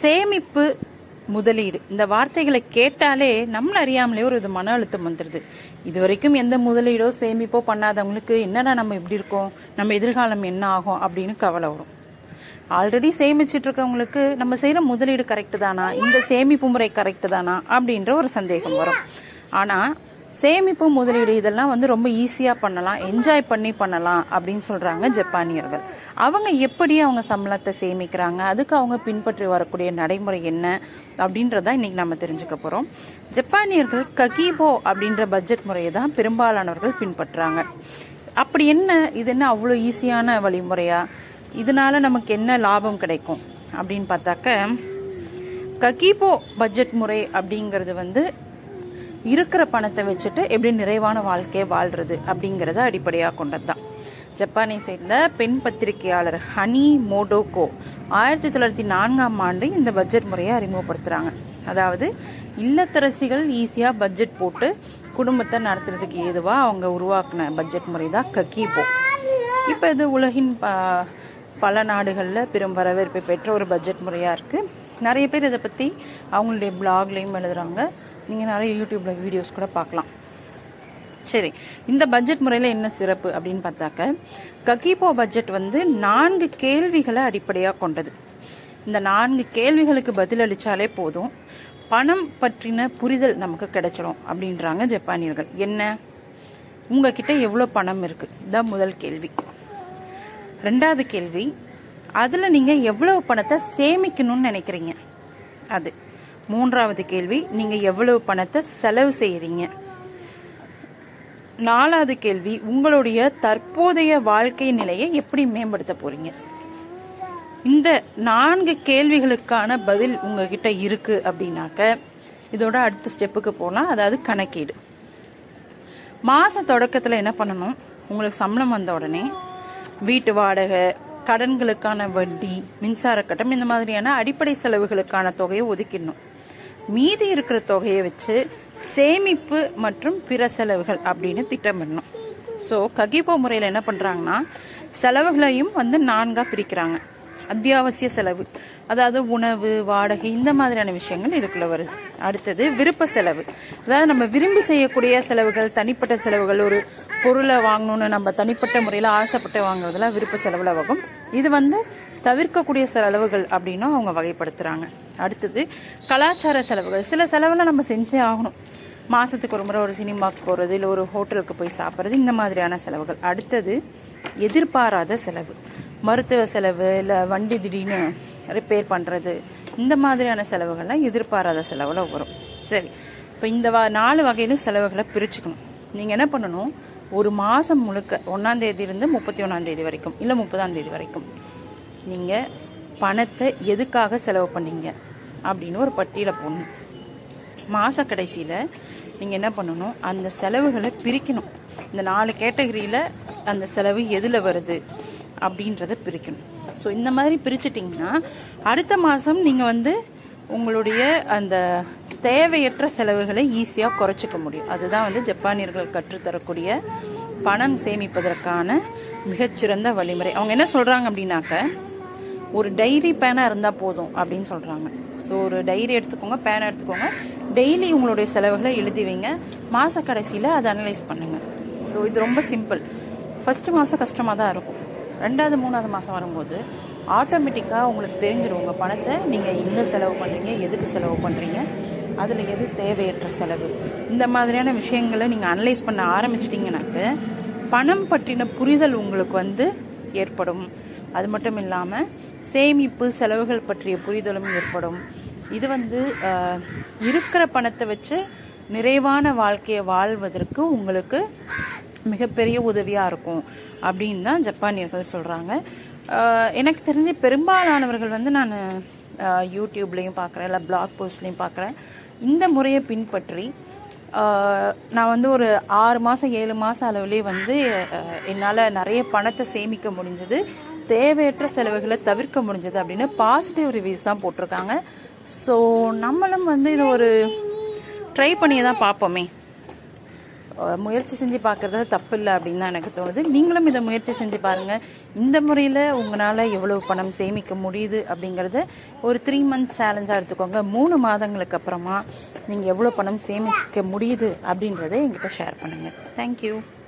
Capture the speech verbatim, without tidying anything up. சேமிப்பு, முதலீடு, இந்த வார்த்தைகளை கேட்டாலே நம்மள அறியாமலே ஒரு இது மன அழுத்தம் வந்துடுது. இது வரைக்கும் எந்த முதலீடோ சேமிப்போ பண்ணாதவங்களுக்கு என்னடா நம்ம இப்படி இருக்கோம், நம்ம எதிர்காலம் என்ன ஆகும் அப்படின்னு கவலை வரும். ஆல்ரெடி சேமிச்சுட்டு இருக்கவங்களுக்கு நம்ம செய்யற முதலீடு கரெக்டு தானா, இந்த சேமிப்பு முறை கரெக்டு தானா அப்படின்ற ஒரு சந்தேகம் வரும். ஆனா சேமிப்பு, முதலீடு இதெல்லாம் வந்து ரொம்ப ஈஸியாக பண்ணலாம், என்ஜாய் பண்ணி பண்ணலாம் அப்படின்னு சொல்கிறாங்க ஜப்பானியர்கள். அவங்க எப்படி அவங்க சம்பளத்தை சேமிக்கிறாங்க, அதுக்கு அவங்க பின்பற்றி வரக்கூடிய நடைமுறை என்ன அப்படின்றதான் இன்றைக்கி நம்ம தெரிஞ்சுக்க போகிறோம். ஜப்பானியர்கள் ககிபோ அப்படின்ற பட்ஜெட் முறையை தான் பெரும்பாலானவர்கள் பின்பற்றுறாங்க. அப்படி என்ன, இது என்ன அவ்வளோ ஈஸியான வழிமுறையா, இதனால நமக்கு என்ன லாபம் கிடைக்கும் அப்படின்னு பார்த்தாக்க, ககிபோ பட்ஜெட் முறை அப்படிங்கிறது வந்து இருக்கிற பணத்தை வச்சுட்டு எப்படி நிறைவான வாழ்க்கையை வாழ்றது அப்படிங்கிறத அடிப்படையாக கொண்டது தான். ஜப்பானை சேர்ந்த பெண் பத்திரிகையாளர் ஹனி மோடோகோ ஆயிரத்தி தொள்ளாயிரத்தி நான்காம் ஆண்டு இந்த பட்ஜெட் முறையை அறிமுகப்படுத்துகிறாங்க. அதாவது இல்லத்தரசிகள் ஈஸியாக பட்ஜெட் போட்டு குடும்பத்தை நடத்துறதுக்கு ஏதுவாக அவங்க உருவாக்கின பட்ஜெட் முறை தான் ககிபோ. இப்போ இது உலகின் பல நாடுகளில் பெரும் வரவேற்பை பெற்ற ஒரு பட்ஜெட் முறையாக இருக்குது. நிறைய பேர் இதை பற்றி அவங்களுடைய பிளாக்லையும் எழுதுகிறாங்க. நீங்கள் நிறைய யூடியூப்ல வீடியோஸ் கூட பார்க்கலாம். சரி, இந்த பட்ஜெட் முறையில் என்ன சிறப்பு அப்படின்னு பார்த்தாக்க, ககிபோ பட்ஜெட் வந்து நான்கு கேள்விகளை அடிப்படையாக கொண்டது. இந்த நான்கு கேள்விகளுக்கு பதிலளித்தாலே போதும், பணம் பற்றின புரிதல் நமக்கு கிடைச்சிடும் அப்படின்றாங்க ஜப்பானியர்கள். என்ன, உங்ககிட்ட எவ்வளோ பணம் இருக்குது, இதுதான் முதல் கேள்வி. ரெண்டாவது கேள்வி, அதில் நீங்கள் எவ்வளவு பணத்தை சேமிக்கணும்னு நினைக்கிறீங்க அது. மூன்றாவது கேள்வி, நீங்கள் எவ்வளவு பணத்தை செலவு செய்கிறீங்க. நாலாவது கேள்வி, உங்களுடைய தற்போதைய வாழ்க்கை நிலையை எப்படி மேம்படுத்த போகிறீங்க. இந்த நான்கு கேள்விகளுக்கான பதில் உங்ககிட்ட இருக்குது அப்படின்னாக்க இதோட அடுத்த ஸ்டெப்புக்கு போகலாம். அதாவது கணக்கீடு. மாத தொடக்கத்தில் என்ன பண்ணணும், உங்களுக்கு சம்பளம் வந்த உடனே வீட்டு வாடகை, கடன்களுக்கான வட்டி, மின்சார கட்டணம், இந்த மாதிரியான அடிப்படை செலவுகளுக்கான தொகையை ஒதுக்கிடணும். மீதி இருக்கிற தொகையை வச்சு சேமிப்பு மற்றும் பிற செலவுகள் அப்படின்னு திட்டமிடணும். ஸோ ககிபோ முறையில் என்ன பண்ணுறாங்கன்னா, செலவுகளையும் வந்து நான்காக பிரிக்கிறாங்க. அத்தியாவசிய செலவு, அதாவது உணவு, வாடகை, இந்த மாதிரியான விஷயங்கள் இதுக்குள்ளே வருது. அடுத்தது விருப்ப செலவு, அதாவது நம்ம விரும்பி செய்யக்கூடிய செலவுகள், தனிப்பட்ட செலவுகள். ஒரு பொருளை வாங்கணும்னு நம்ம தனிப்பட்ட முறையில் ஆசைப்பட்டு வாங்குறதுலாம் விருப்ப செலவில் வகும். இது வந்து தவிர்க்கக்கூடிய செலவுகள் அப்படின்னா அவங்க வகைப்படுத்துகிறாங்க. அடுத்தது கலாச்சார செலவுகள். சில செலவில் நம்ம செஞ்சே ஆகணும். மாதத்துக்கு ஒரு முறை ஒரு சினிமாவுக்கு போகிறது, இல்லை ஒரு ஹோட்டலுக்கு போய் சாப்பிட்றது, இந்த மாதிரியான செலவுகள். அடுத்தது எதிர்பாராத செலவு, மருத்துவ செலவு, இல்லை வண்டி திடீர்னு ரிப்பேர் பண்ணுறது, இந்த மாதிரியான செலவுகள்லாம் எதிர்பாராத செலவில் வரும். சரி, இப்போ இந்த வ நாலு வகையிலும் செலவுகளை பிரிச்சுக்கணும். நீங்கள் என்ன பண்ணணும், ஒரு மாதம் முழுக்க ஒன்றாந்தேதியிலேருந்து முப்பத்தி ஒன்றாந்தேதி வரைக்கும், இல்லை முப்பதாந்தேதி வரைக்கும் நீங்கள் பணத்தை எதுக்காக செலவு பண்ணீங்க அப்படின்னு ஒரு பட்டியலை போடணும். மாத கடைசியில் நீங்கள் என்ன பண்ணணும், அந்த செலவுகளை பிரிக்கணும். இந்த நாலு கேட்டகரியில் அந்த செலவு எதில் வருது அப்படின்றத பிரிக்கணும். ஸோ இந்த மாதிரி பிரிச்சுட்டிங்கன்னா அடுத்த மாதம் நீங்கள் வந்து உங்களுடைய அந்த தேவையற்ற செலவுகளை ஈஸியாக குறைச்சிக்க முடியும். அதுதான் வந்து ஜப்பானியர்கள் கற்றுத்தரக்கூடிய பணம் சேமிப்பதற்கான மிகச்சிறந்த வழிமுறை. அவங்க என்ன சொல்கிறாங்க அப்படின்னாக்க, ஒரு டைரி பேனாக இருந்தால் போதும் அப்படின்னு சொல்கிறாங்க. ஸோ ஒரு டைரி எடுத்துக்கோங்க, பேனை எடுத்துக்கோங்க, டெய்லி உங்களுடைய செலவுகளை எழுதி வைங்க, மாத கடைசியில் அதை அனலைஸ் பண்ணுங்கள். ஸோ இது ரொம்ப சிம்பிள். ஃபஸ்ட்டு மாதம் கஷ்டமாக தான் இருக்கும். ரெண்டாவது மூணாவது மாதம் வரும்போது ஆட்டோமேட்டிக்காக உங்களுக்கு தெரிஞ்சிடும் உங்கள் பணத்தை நீங்கள் எங்கே செலவு பண்ணுறீங்க, எதுக்கு செலவு பண்ணுறீங்க, அதில் எது தேவையற்ற செலவு, இந்த மாதிரியான விஷயங்களை நீங்கள் அனலைஸ் பண்ண ஆரம்பிச்சிட்டிங்கனாக்க பணம் பற்றின புரிதல் உங்களுக்கு வந்து ஏற்படும். அது மட்டும் இல்லாமல் சேமிப்பு, செலவுகள் பற்றிய புரிதலும் ஏற்படும். இது வந்து இருக்கிற பணத்தை வச்சு நிறைவான வாழ்க்கையை வாழ்வதற்கு உங்களுக்கு மிகப்பெரிய உதவியாக இருக்கும் அப்படின்னு தான் ஜப்பானியர்கள் சொல்கிறாங்க. எனக்கு தெரிஞ்சு பெரும்பாலானவர்கள் வந்து, நான் யூடியூப்லேயும் பார்க்குறேன், இல்லை பிளாக் போஸ்ட்லேயும் பார்க்குறேன், இந்த முறையை பின்பற்றி நான் வந்து ஒரு ஆறு மாதம் ஏழு மாதம் அளவுலேயே வந்து என்னால் நிறைய பணத்தை சேமிக்க முடிஞ்சது, தேவையற்ற செலவுகளை தவிர்க்க முடிஞ்சது அப்படின்னு பாசிட்டிவ் ரிவ்யூஸ் தான் போட்டிருக்காங்க. ஸோ நம்மளும் வந்து இது ஒரு ட்ரை பண்ணியே தான் பார்ப்போமே. முயற்சி செஞ்சு பார்க்குறது தப்பு இல்லை அப்படின்னு தான் எனக்கு தோணுது. நீங்களும் இதை முயற்சி செஞ்சு பாருங்கள். இந்த முறையில் உங்களால் எவ்வளோ பணம் சேமிக்க முடியுது அப்படிங்கிறத ஒரு த்ரீ மந்த்ஸ் சேலஞ்சாக எடுத்துக்கோங்க. மூணு மாதங்களுக்கு அப்புறமா நீங்கள் எவ்வளோ பணம் சேமிக்க முடியுது அப்படின்றத என்கிட்ட ஷேர் பண்ணுங்கள். தேங்க்யூ.